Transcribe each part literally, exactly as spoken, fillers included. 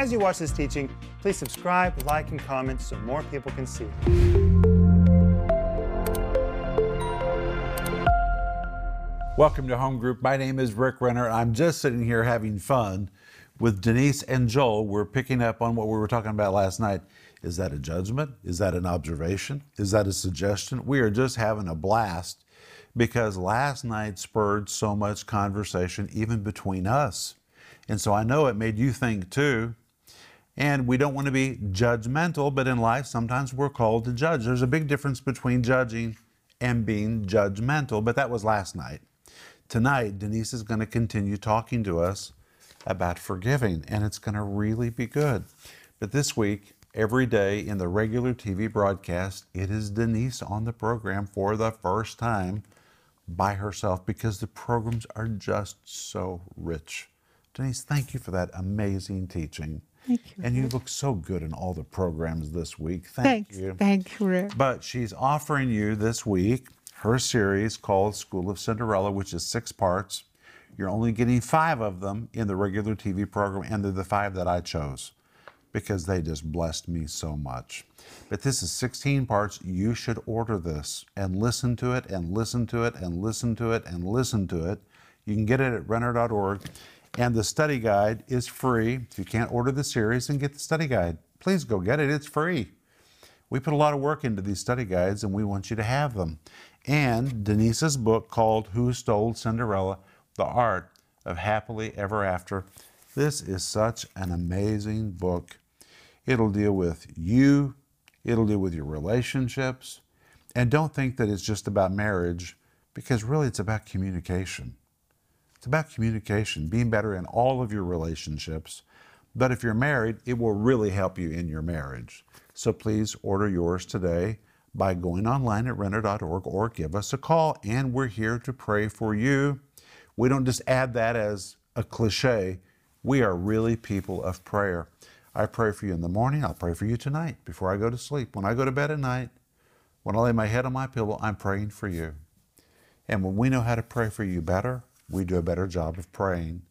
as you watch this teaching, please subscribe, like, and comment so more people can see it. Welcome to Home Group. My name is Rick Renner. I'm just sitting here having fun with Denise and Joel. We're picking up on what we were talking about last night. Is that a judgment? Is that an observation? Is that a suggestion? We are just having a blast because last night spurred so much conversation, even between us. And so I know it made you think too. And we don't want to be judgmental, but in life, sometimes we're called to judge. There's a big difference between judging and being judgmental, but that was last night. Tonight, Denise is going to continue talking to us about forgiving, and it's going to really be good. But this week, every day in the regular T V broadcast, it is Denise on the program for the first time by herself because the programs are just so rich. Denise, thank you for that amazing teaching. Thank you. And you look so good in all the programs this week. Thank Thanks. you. Thank you, Rick. But she's offering you this week her series called School of Cinderella, which is six parts. You're only getting five of them in the regular T V program, and they're the five that I chose because they just blessed me so much. But this is sixteen parts. You should order this and listen to it and listen to it and listen to it and listen to it. You can get it at renner dot org. And the study guide is free. If you can't order the series, then get the study guide. Please go get it. It's free. We put a lot of work into these study guides, and we want you to have them. And Denise's book called Who Stole Cinderella? The Art of Happily Ever After. This is such an amazing book. It'll deal with you. It'll deal with your relationships. And don't think that it's just about marriage, because really it's about communication. It's about communication, being better in all of your relationships. But if you're married, it will really help you in your marriage. So please order yours today by going online at renner dot org or give us a call, and we're here to pray for you. We don't just add that as a cliche. We are really people of prayer. I pray for you in the morning. I'll pray for you tonight before I go to sleep. When I go to bed at night, when I lay my head on my pillow, I'm praying for you. And when we know how to pray for you better, we do a better job of praying.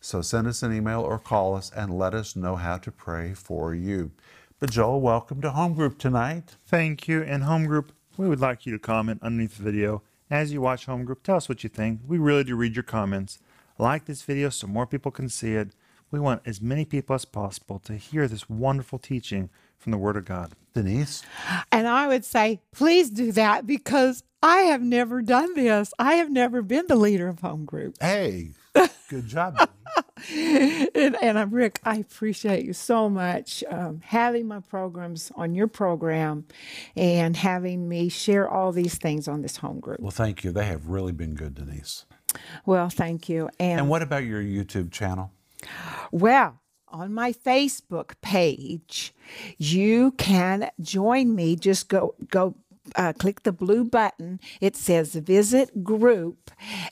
So send us an email or call us and let us know how to pray for you. But Joel, welcome to Home Group tonight. Thank you. And Home Group, we would like you to comment underneath the video. As you watch Home Group, tell us what you think. We really do read your comments. Like this video so more people can see it. We want as many people as possible to hear this wonderful teaching from the Word of God. Denise? And I would say, please do that, because I have never done this. I have never been the leader of Home Group. Hey, good job. And, and I'm Rick, I appreciate you so much um, having my programs on your program and having me share all these things on this Home Group. Well, thank you. They have really been good, Denise. Well, thank you. And, and what about your YouTube channel? Well, on my Facebook page, you can join me. Just go go. Uh, click the blue button. It says Visit Group.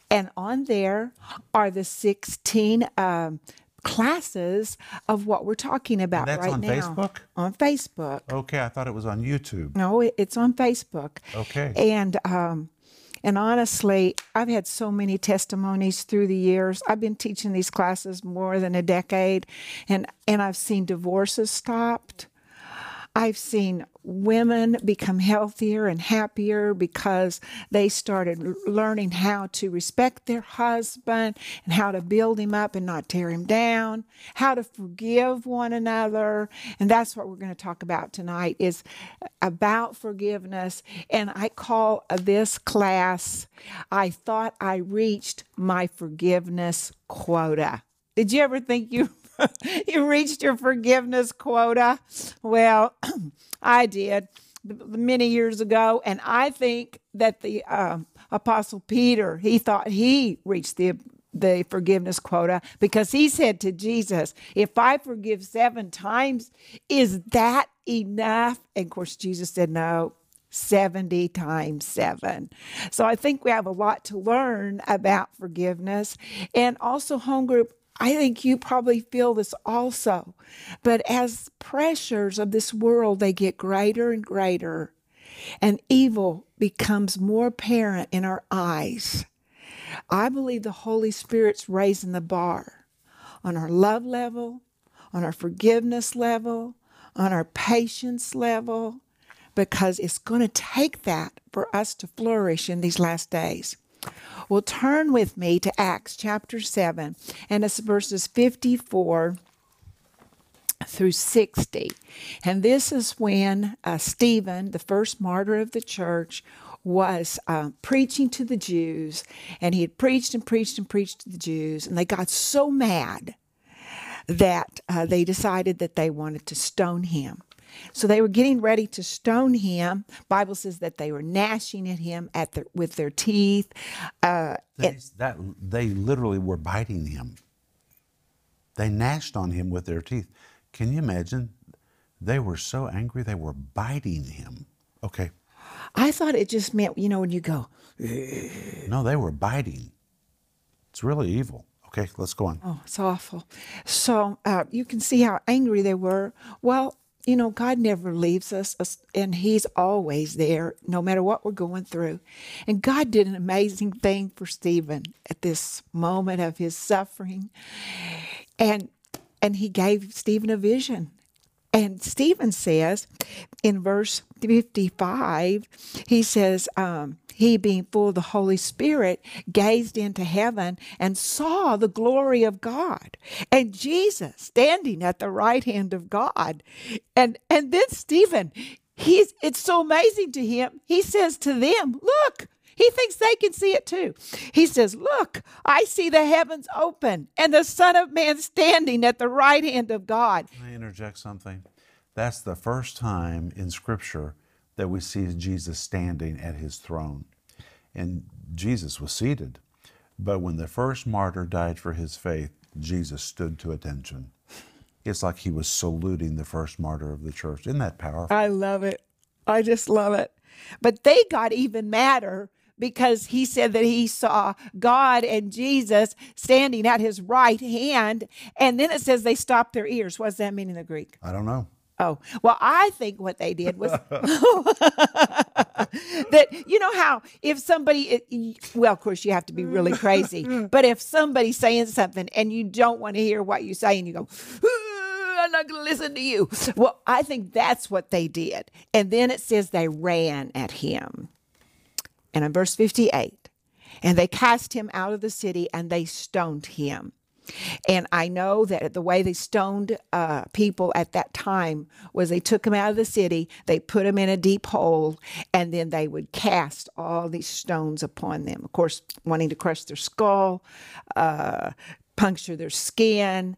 And on there are the sixteen um, classes of what we're talking about right now. That's on Facebook? On Facebook. Okay, I thought it was on YouTube. No, it, it's on Facebook. Okay. And, um, and honestly, I've had so many testimonies through the years. I've been teaching these classes more than a decade, and, and I've seen divorces stopped. I've seen women become healthier and happier because they started learning how to respect their husband and how to build him up and not tear him down, how to forgive one another. And that's what we're going to talk about tonight, is about forgiveness. And I call this class, I Thought I Reached My Forgiveness Quota. Did you ever think you you reached your forgiveness quota? Well, I did many years ago. And I think that the uh, Apostle Peter, he thought he reached the, the forgiveness quota because he said to Jesus, if I forgive seven times, is that enough? And of course, Jesus said, no, seventy times seven. So I think we have a lot to learn about forgiveness. And also, Home Group, I think you probably feel this also, but as pressures of this world, they get greater and greater, and evil becomes more apparent in our eyes. I believe the Holy Spirit's raising the bar on our love level, on our forgiveness level, on our patience level, because it's going to take that for us to flourish in these last days. Well, turn with me to Acts chapter seven, and it's verses fifty-four through sixty. And this is when uh, Stephen, the first martyr of the church, was uh, preaching to the Jews, and he had preached and preached and preached to the Jews, and they got so mad that uh, they decided that they wanted to stone him. So they were getting ready to stone him. Bible says that they were gnashing at him at the, with their teeth. Uh, they, it, that, they literally were biting him. They gnashed on him with their teeth. Can you imagine? They were so angry they were biting him. Okay. I thought it just meant, you know, when you go. No, they were biting. It's really evil. Okay, let's go on. Oh, it's awful. So uh, you can see how angry they were. Well, you know, God never leaves us, and he's always there, no matter what we're going through. And God did an amazing thing for Stephen at this moment of his suffering. And and he gave Stephen a vision. And Stephen says in verse fifty-five, he says, um, he being full of the Holy Spirit gazed into heaven and saw the glory of God and Jesus standing at the right hand of God. And, and then Stephen, he's, it's so amazing to him. He says to them, look. He thinks they can see it too. He says, look, I see the heavens open and the Son of Man standing at the right hand of God. Can I interject something? That's the first time in Scripture that we see Jesus standing at his throne. And Jesus was seated. But when the first martyr died for his faith, Jesus stood to attention. It's like he was saluting the first martyr of the church. Isn't that powerful? I love it. I just love it. But they got even madder, because he said that he saw God and Jesus standing at his right hand. And then it says they stopped their ears. What does that mean in the Greek? I don't know. Oh, well, I think what they did was that, you know how if somebody, well, of course, you have to be really crazy. But if somebody's saying something and you don't want to hear what you say and you go, I'm not going to listen to you. Well, I think that's what they did. And then it says they ran at him. And in verse fifty-eight, and they cast him out of the city and they stoned him. And I know that the way they stoned uh, people at that time was they took him out of the city, they put him in a deep hole, and then they would cast all these stones upon them. Of course, wanting to crush their skull, uh, puncture their skin,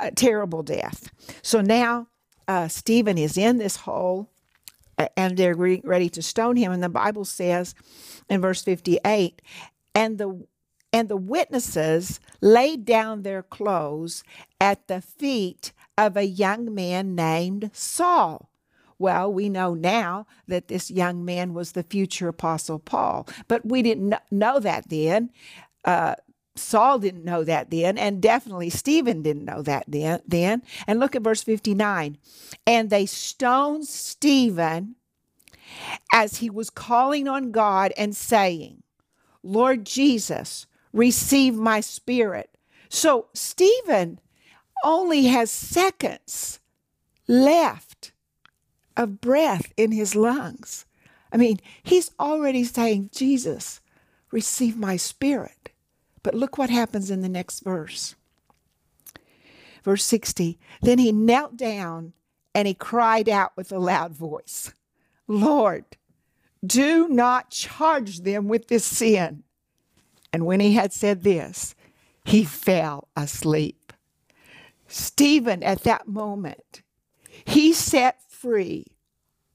a terrible death. So now uh, Stephen is in this hole, and they're ready to stone him. And the Bible says in verse fifty-eight, and the and the witnesses laid down their clothes at the feet of a young man named Saul. Well, we know now that this young man was the future Apostle Paul, but we didn't know that then. Uh, Saul didn't know that then, and definitely Stephen didn't know that then. Then, and look at verse fifty-nine. And they stoned Stephen as he was calling on God and saying, Lord Jesus, receive my spirit. So Stephen only has seconds left of breath in his lungs. I mean, he's already saying, Jesus, receive my spirit. But look what happens in the next verse. Verse sixty, then he knelt down and he cried out with a loud voice, Lord, do not charge them with this sin. And when he had said this, he fell asleep. Stephen, at that moment, he set free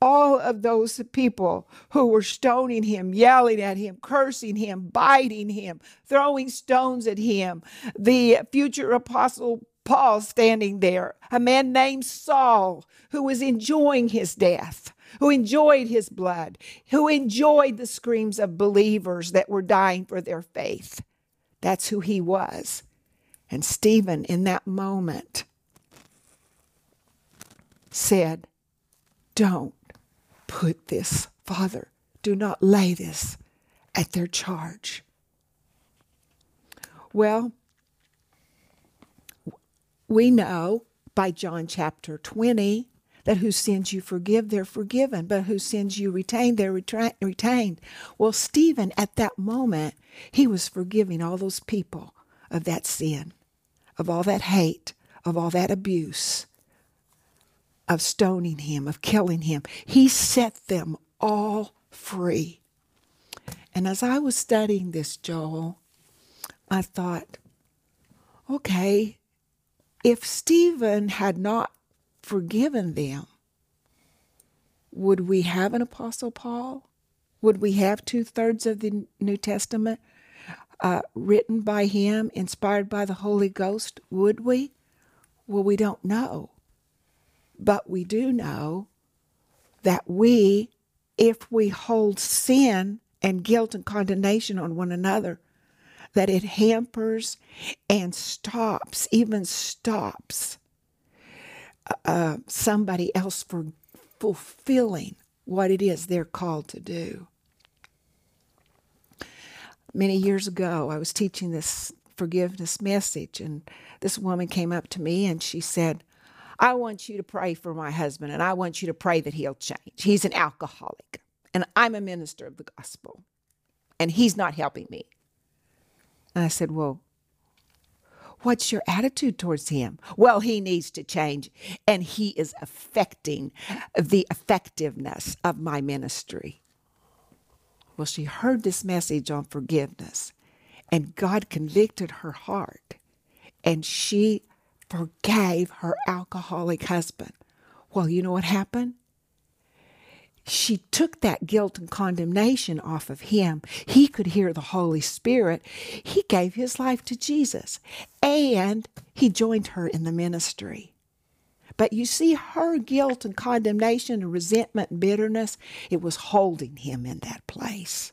all of those people who were stoning him, yelling at him, cursing him, biting him, throwing stones at him. The future Apostle Paul standing there, a man named Saul who was enjoying his death, who enjoyed his blood, who enjoyed the screams of believers that were dying for their faith. That's who he was. And Stephen, in that moment, said, don't put this, Father, do not lay this at their charge. Well, we know by John chapter twenty, that who sins you forgive, they're forgiven, but who sins you retain, they're retra- retained. Well, Stephen, at that moment, he was forgiving all those people of that sin, of all that hate, of all that abuse, of stoning him, of killing him. He set them all free. And as I was studying this, Joel, I thought, okay, if Stephen had not forgiven them, would we have an Apostle Paul? Would we have two-thirds of the New Testament uh, written by him, inspired by the Holy Ghost? Would we? Well, we don't know. But we do know that we, if we hold sin and guilt and condemnation on one another, that it hampers and stops, even stops uh, somebody else from fulfilling what it is they're called to do. Many years ago, I was teaching this forgiveness message, and this woman came up to me and she said, I want you to pray for my husband, and I want you to pray that he'll change. He's an alcoholic, and I'm a minister of the gospel, and he's not helping me. And I said, well, what's your attitude towards him? Well, he needs to change, and he is affecting the effectiveness of my ministry. Well, she heard this message on forgiveness, and God convicted her heart, and she forgave her alcoholic husband. Well, you know what happened? She took that guilt and condemnation off of him. He could hear the Holy Spirit. He gave his life to Jesus, and he joined her in the ministry. But you see, her guilt and condemnation and resentment and bitterness, it was holding him in that place.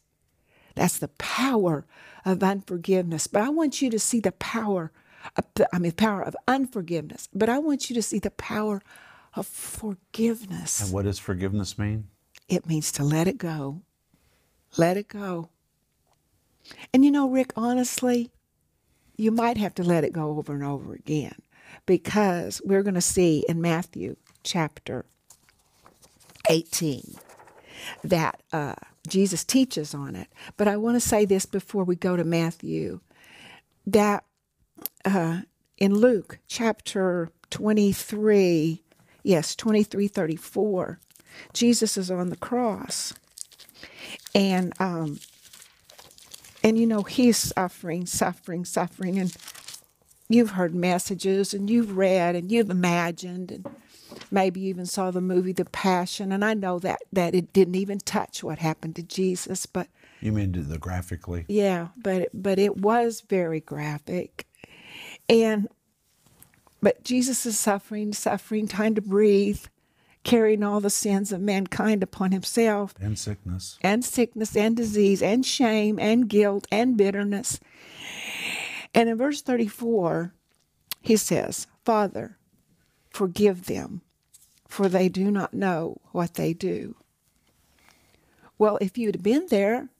That's the power of unforgiveness. But I want you to see the power, of, I mean, power of unforgiveness. But I want you to see the power of forgiveness. And what does forgiveness mean? It means to let it go. Let it go. And you know, Rick, honestly, you might have to let it go over and over again, because we're going to see in Matthew chapter eighteen that uh, Jesus teaches on it. But I want to say this before we go to Matthew, that uh, in Luke chapter twenty-three, yes, twenty-three thirty-four, Jesus is on the cross, and um, and you know, he's suffering, suffering, suffering, and you've heard messages, and you've read, and you've imagined, and maybe you even saw the movie The Passion, and I know that, that it didn't even touch what happened to Jesus, but... You mean the graphically? Yeah, but but it was very graphic, and but Jesus is suffering, suffering, trying to breathe, carrying all the sins of mankind upon himself. And sickness. And sickness, and disease, and shame, and guilt, and bitterness. And in verse thirty-four, he says, Father, forgive them, for they do not know what they do. Well, if you had been there,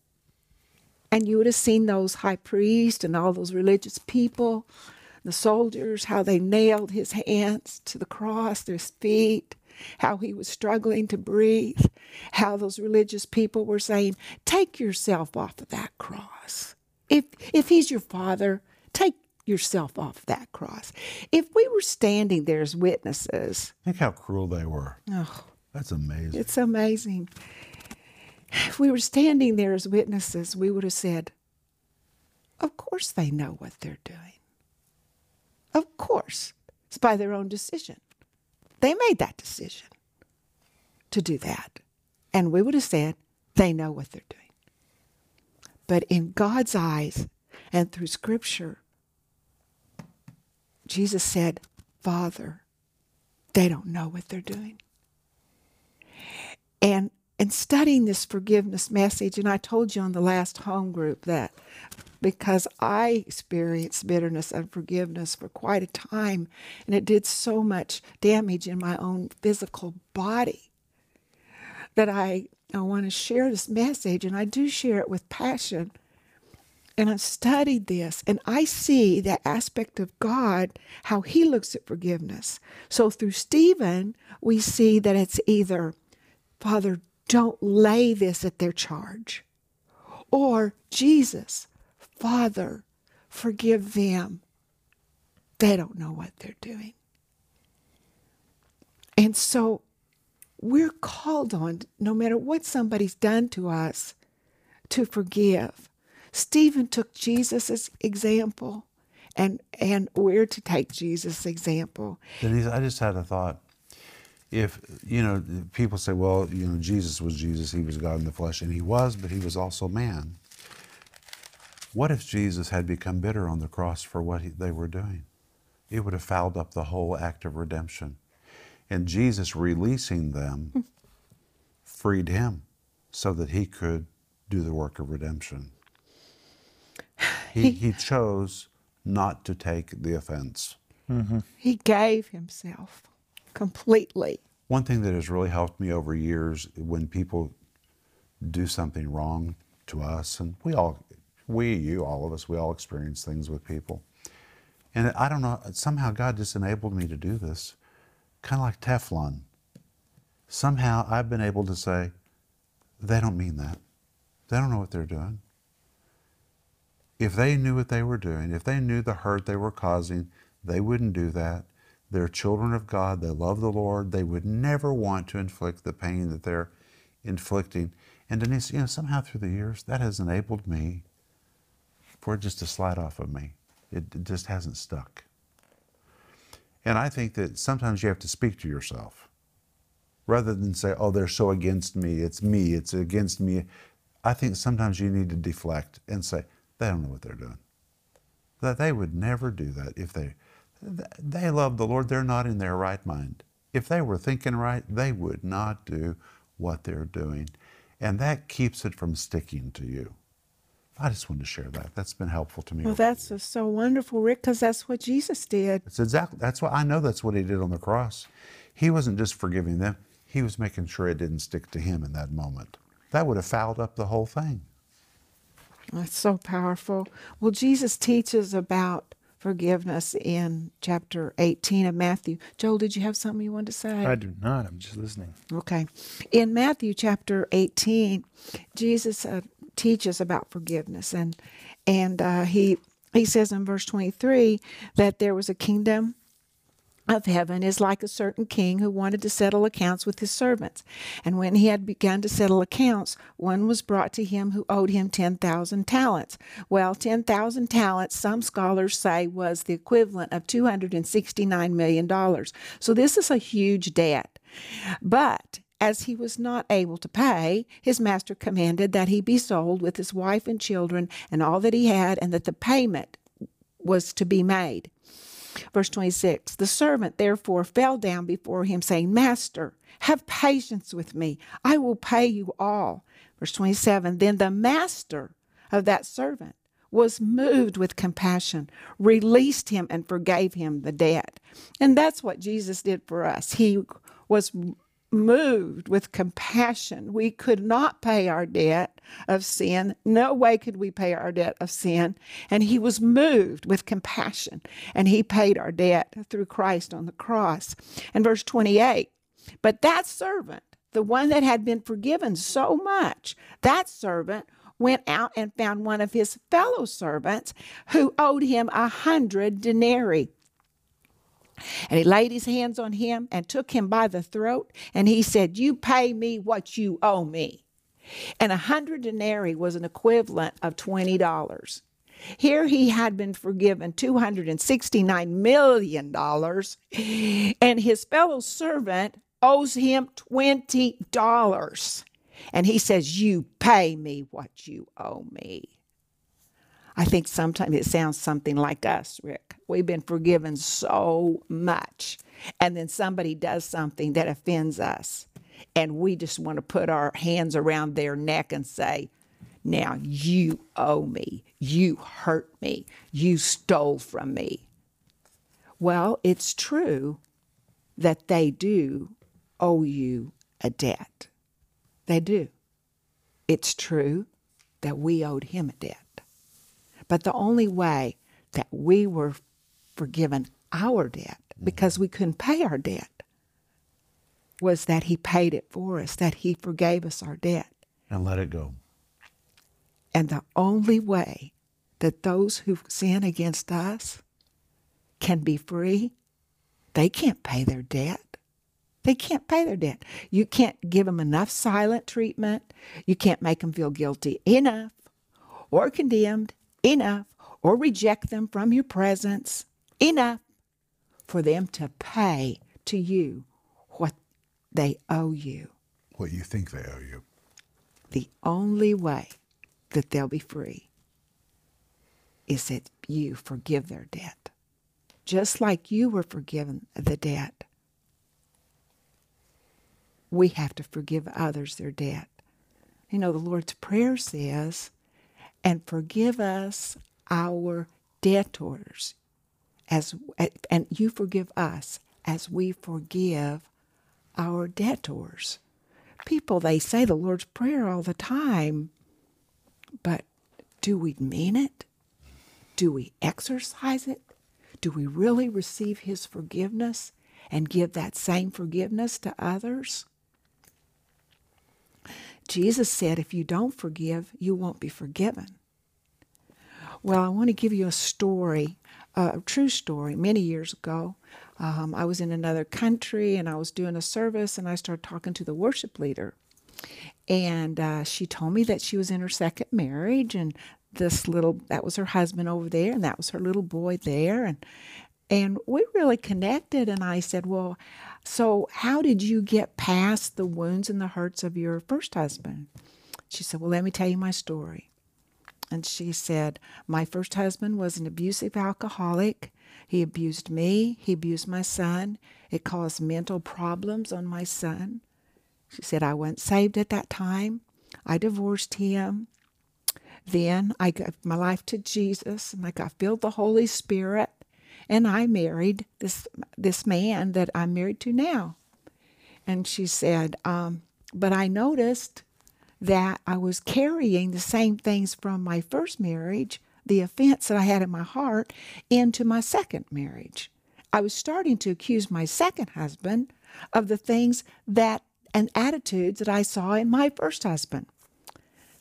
and you would have seen those high priests and all those religious people, the soldiers, how they nailed his hands to the cross, their feet, how he was struggling to breathe, how those religious people were saying, take yourself off of that cross. If if he's your father, take yourself off that cross. If we were standing there as witnesses. Think how cruel they were. Oh, that's amazing. It's amazing. If we were standing there as witnesses, we would have said, of course they know what they're doing. Of course. It's by their own decision. They made that decision to do that. And we would have said, they know what they're doing. But in God's eyes and through Scripture, Jesus said, Father, they don't know what they're doing. And in studying this forgiveness message, and I told you on the last home group that because I experienced bitterness and forgiveness for quite a time, and it did so much damage in my own physical body that I, I want to share this message, and I do share it with passion, and I studied this, and I see that aspect of God, how he looks at forgiveness. So through Stephen, we see that it's either, Father, don't lay this at their charge, or Jesus, Father, forgive them. They don't know what they're doing. And so we're called on, no matter what somebody's done to us, to forgive. Stephen took Jesus' example, and and we're to take Jesus' example. Denise, I just had a thought. If, you know, people say, well, you know, Jesus was Jesus, he was God in the flesh, and he was, but he was also man. What if Jesus had become bitter on the cross for what he, they were doing? It would have fouled up the whole act of redemption. And Jesus releasing them freed him so that he could do the work of redemption. He, he chose not to take the offense. Mm-hmm. He gave himself completely. One thing that has really helped me over years, when people do something wrong to us, and we all, we, you, all of us, we all experience things with people. And I don't know, somehow God just enabled me to do this. Kind of like Teflon. Somehow I've been able to say, they don't mean that. They don't know what they're doing. If they knew what they were doing, if they knew the hurt they were causing, they wouldn't do that. They're children of God. They love the Lord. They would never want to inflict the pain that they're inflicting. And Denise, you know, somehow through the years, that has enabled me for just a slide off of me. It, it just hasn't stuck. And I think that sometimes you have to speak to yourself rather than say, oh, they're so against me, it's me, it's against me. I think sometimes you need to deflect and say, they don't know what they're doing. That they would never do that if they, they love the Lord. They're not in their right mind. If they were thinking right, they would not do what they're doing. And that keeps it from sticking to you. I just wanted to share that. That's been helpful to me. Well, that's just so wonderful, Rick, because that's what Jesus did. It's exactly, that's what, I know that's what he did on the cross. He wasn't just forgiving them. He was making sure it didn't stick to him in that moment. That would have fouled up the whole thing. That's so powerful. Well, Jesus teaches about forgiveness in chapter eighteen of Matthew. Joel, did you have something you wanted to say? I do not. I'm just listening. Okay. In Matthew chapter eighteen, Jesus uh, teaches about forgiveness, and and uh, he he says in verse twenty-three that there was a kingdom of heaven is like a certain king who wanted to settle accounts with his servants. And when he had begun to settle accounts, one was brought to him who owed him ten thousand talents. Well, ten thousand talents, some scholars say, was the equivalent of two hundred sixty-nine million dollars. So this is a huge debt. But as he was not able to pay, his master commanded that he be sold with his wife and children and all that he had, and that the payment was to be made. Verse twenty-six, the servant therefore fell down before him, saying, Master, have patience with me. I will pay you all. Verse twenty-seven, then the master of that servant was moved with compassion, released him, and forgave him the debt. And that's what Jesus did for us. He was moved with compassion. We could not pay our debt of sin. No way could we pay our debt of sin. And he was moved with compassion, and he paid our debt through Christ on the cross. And verse twenty-eight, but that servant, the one that had been forgiven so much, that servant went out and found one of his fellow servants who owed him a hundred denarii. And he laid his hands on him and took him by the throat, and he said, you pay me what you owe me. And a hundred denarii was an equivalent of twenty dollars. Here he had been forgiven two hundred sixty-nine million dollars, and his fellow servant owes him twenty dollars. And he says, you pay me what you owe me. I think sometimes it sounds something like us, Rick. We've been forgiven so much, and then somebody does something that offends us, and we just want to put our hands around their neck and say, now you owe me, you hurt me, you stole from me. Well, it's true that they do owe you a debt. They do. It's true that we owed him a debt. But the only way that we were forgiven our debt, because we couldn't pay our debt, was that he paid it for us, that he forgave us our debt. And let it go. And the only way that those who sin against us can be free, they can't pay their debt. They can't pay their debt. You can't give them enough silent treatment. You can't make them feel guilty enough or condemned enough or reject them from your presence enough for them to pay to you what they owe you. What you think they owe you. The only way that they'll be free is that you forgive their debt. Just like you were forgiven the debt, we have to forgive others their debt. You know, the Lord's Prayer says, and forgive us our debtors, as and you forgive us as we forgive our debtors. People, they say the Lord's Prayer all the time, but do we mean it? Do we exercise it? Do we really receive his forgiveness and give that same forgiveness to others? Jesus said, if you don't forgive, you won't be forgiven. Well, I want to give you a story, a true story. Many years ago, um, I was in another country and I was doing a service and I started talking to the worship leader. And uh, she told me that she was in her second marriage, and this little, that was her husband over there, and that was her little boy there. And and we really connected, and I said, well, so how did you get past the wounds and the hurts of your first husband? She said, well, let me tell you my story. And she said, my first husband was an abusive alcoholic. He abused me. He abused my son. It caused mental problems on my son. She said, I wasn't saved at that time. I divorced him. Then I gave my life to Jesus, and I got filled with the Holy Spirit, and I married this this man that I'm married to now. And she said, um, but I noticed that I was carrying the same things from my first marriage, the offense that I had in my heart, into my second marriage. I was starting to accuse my second husband of the things that and attitudes that I saw in my first husband.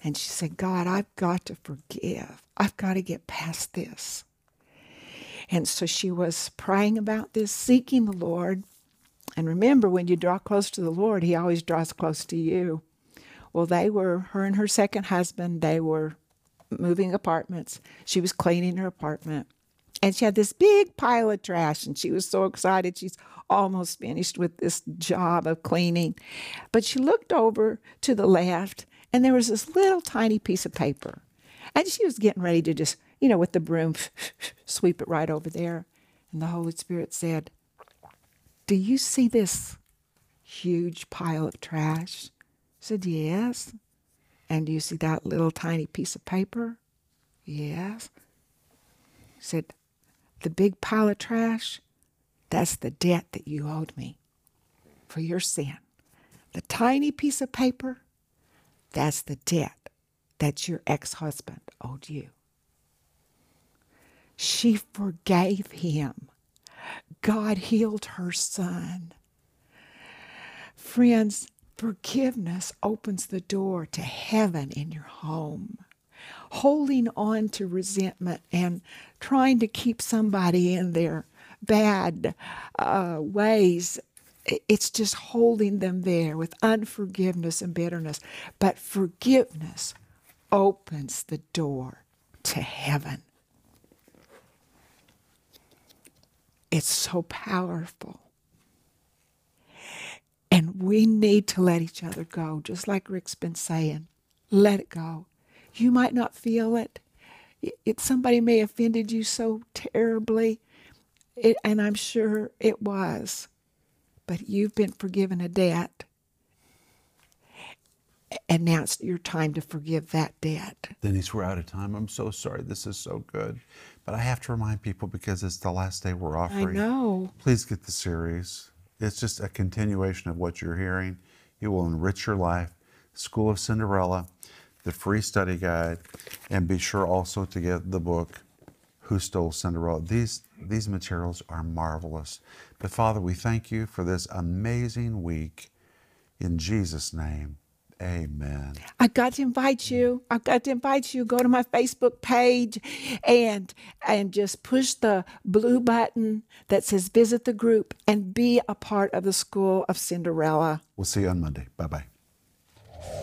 And she said, God, I've got to forgive. I've got to get past this. And so she was praying about this, seeking the Lord. And remember, when you draw close to the Lord, he always draws close to you. Well, they were, her and her second husband, they were moving apartments. She was cleaning her apartment. And she had this big pile of trash, and she was so excited. She's almost finished with this job of cleaning. But she looked over to the left, and there was this little tiny piece of paper. And she was getting ready to just, you know, with the broom, sweep it right over there. And the Holy Spirit said, do you see this huge pile of trash? I said, yes. And do you see that little tiny piece of paper? Yes. He said, the big pile of trash, that's the debt that you owed me for your sin. The tiny piece of paper, that's the debt that your ex-husband owed you. She forgave him. God healed her son. Friends, forgiveness opens the door to heaven in your home. Holding on to resentment and trying to keep somebody in their bad uh, ways, it's just holding them there with unforgiveness and bitterness. But forgiveness opens the door to heaven. It's so powerful. And we need to let each other go, just like Rick's been saying. Let it go. You might not feel it. It somebody may have offended you so terribly, it, and I'm sure it was. But you've been forgiven a debt, and now it's your time to forgive that debt. Denise, we're out of time. I'm so sorry. This is so good. But I have to remind people, because it's the last day we're offering. I know. Please get the series. It's just a continuation of what you're hearing. It will enrich your life. School of Cinderella. the free study guide, and be sure also to get the book, Who Stole Cinderella? These, these materials are marvelous. But Father, we thank you for this amazing week. In Jesus' name, amen. I got to invite you. I got to invite you. Go to my Facebook page and, and just push the blue button that says visit the group and be a part of the School of Cinderella. We'll see you on Monday. Bye-bye.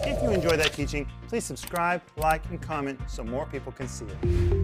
If you enjoyed that teaching, please subscribe, like, and comment so more people can see it.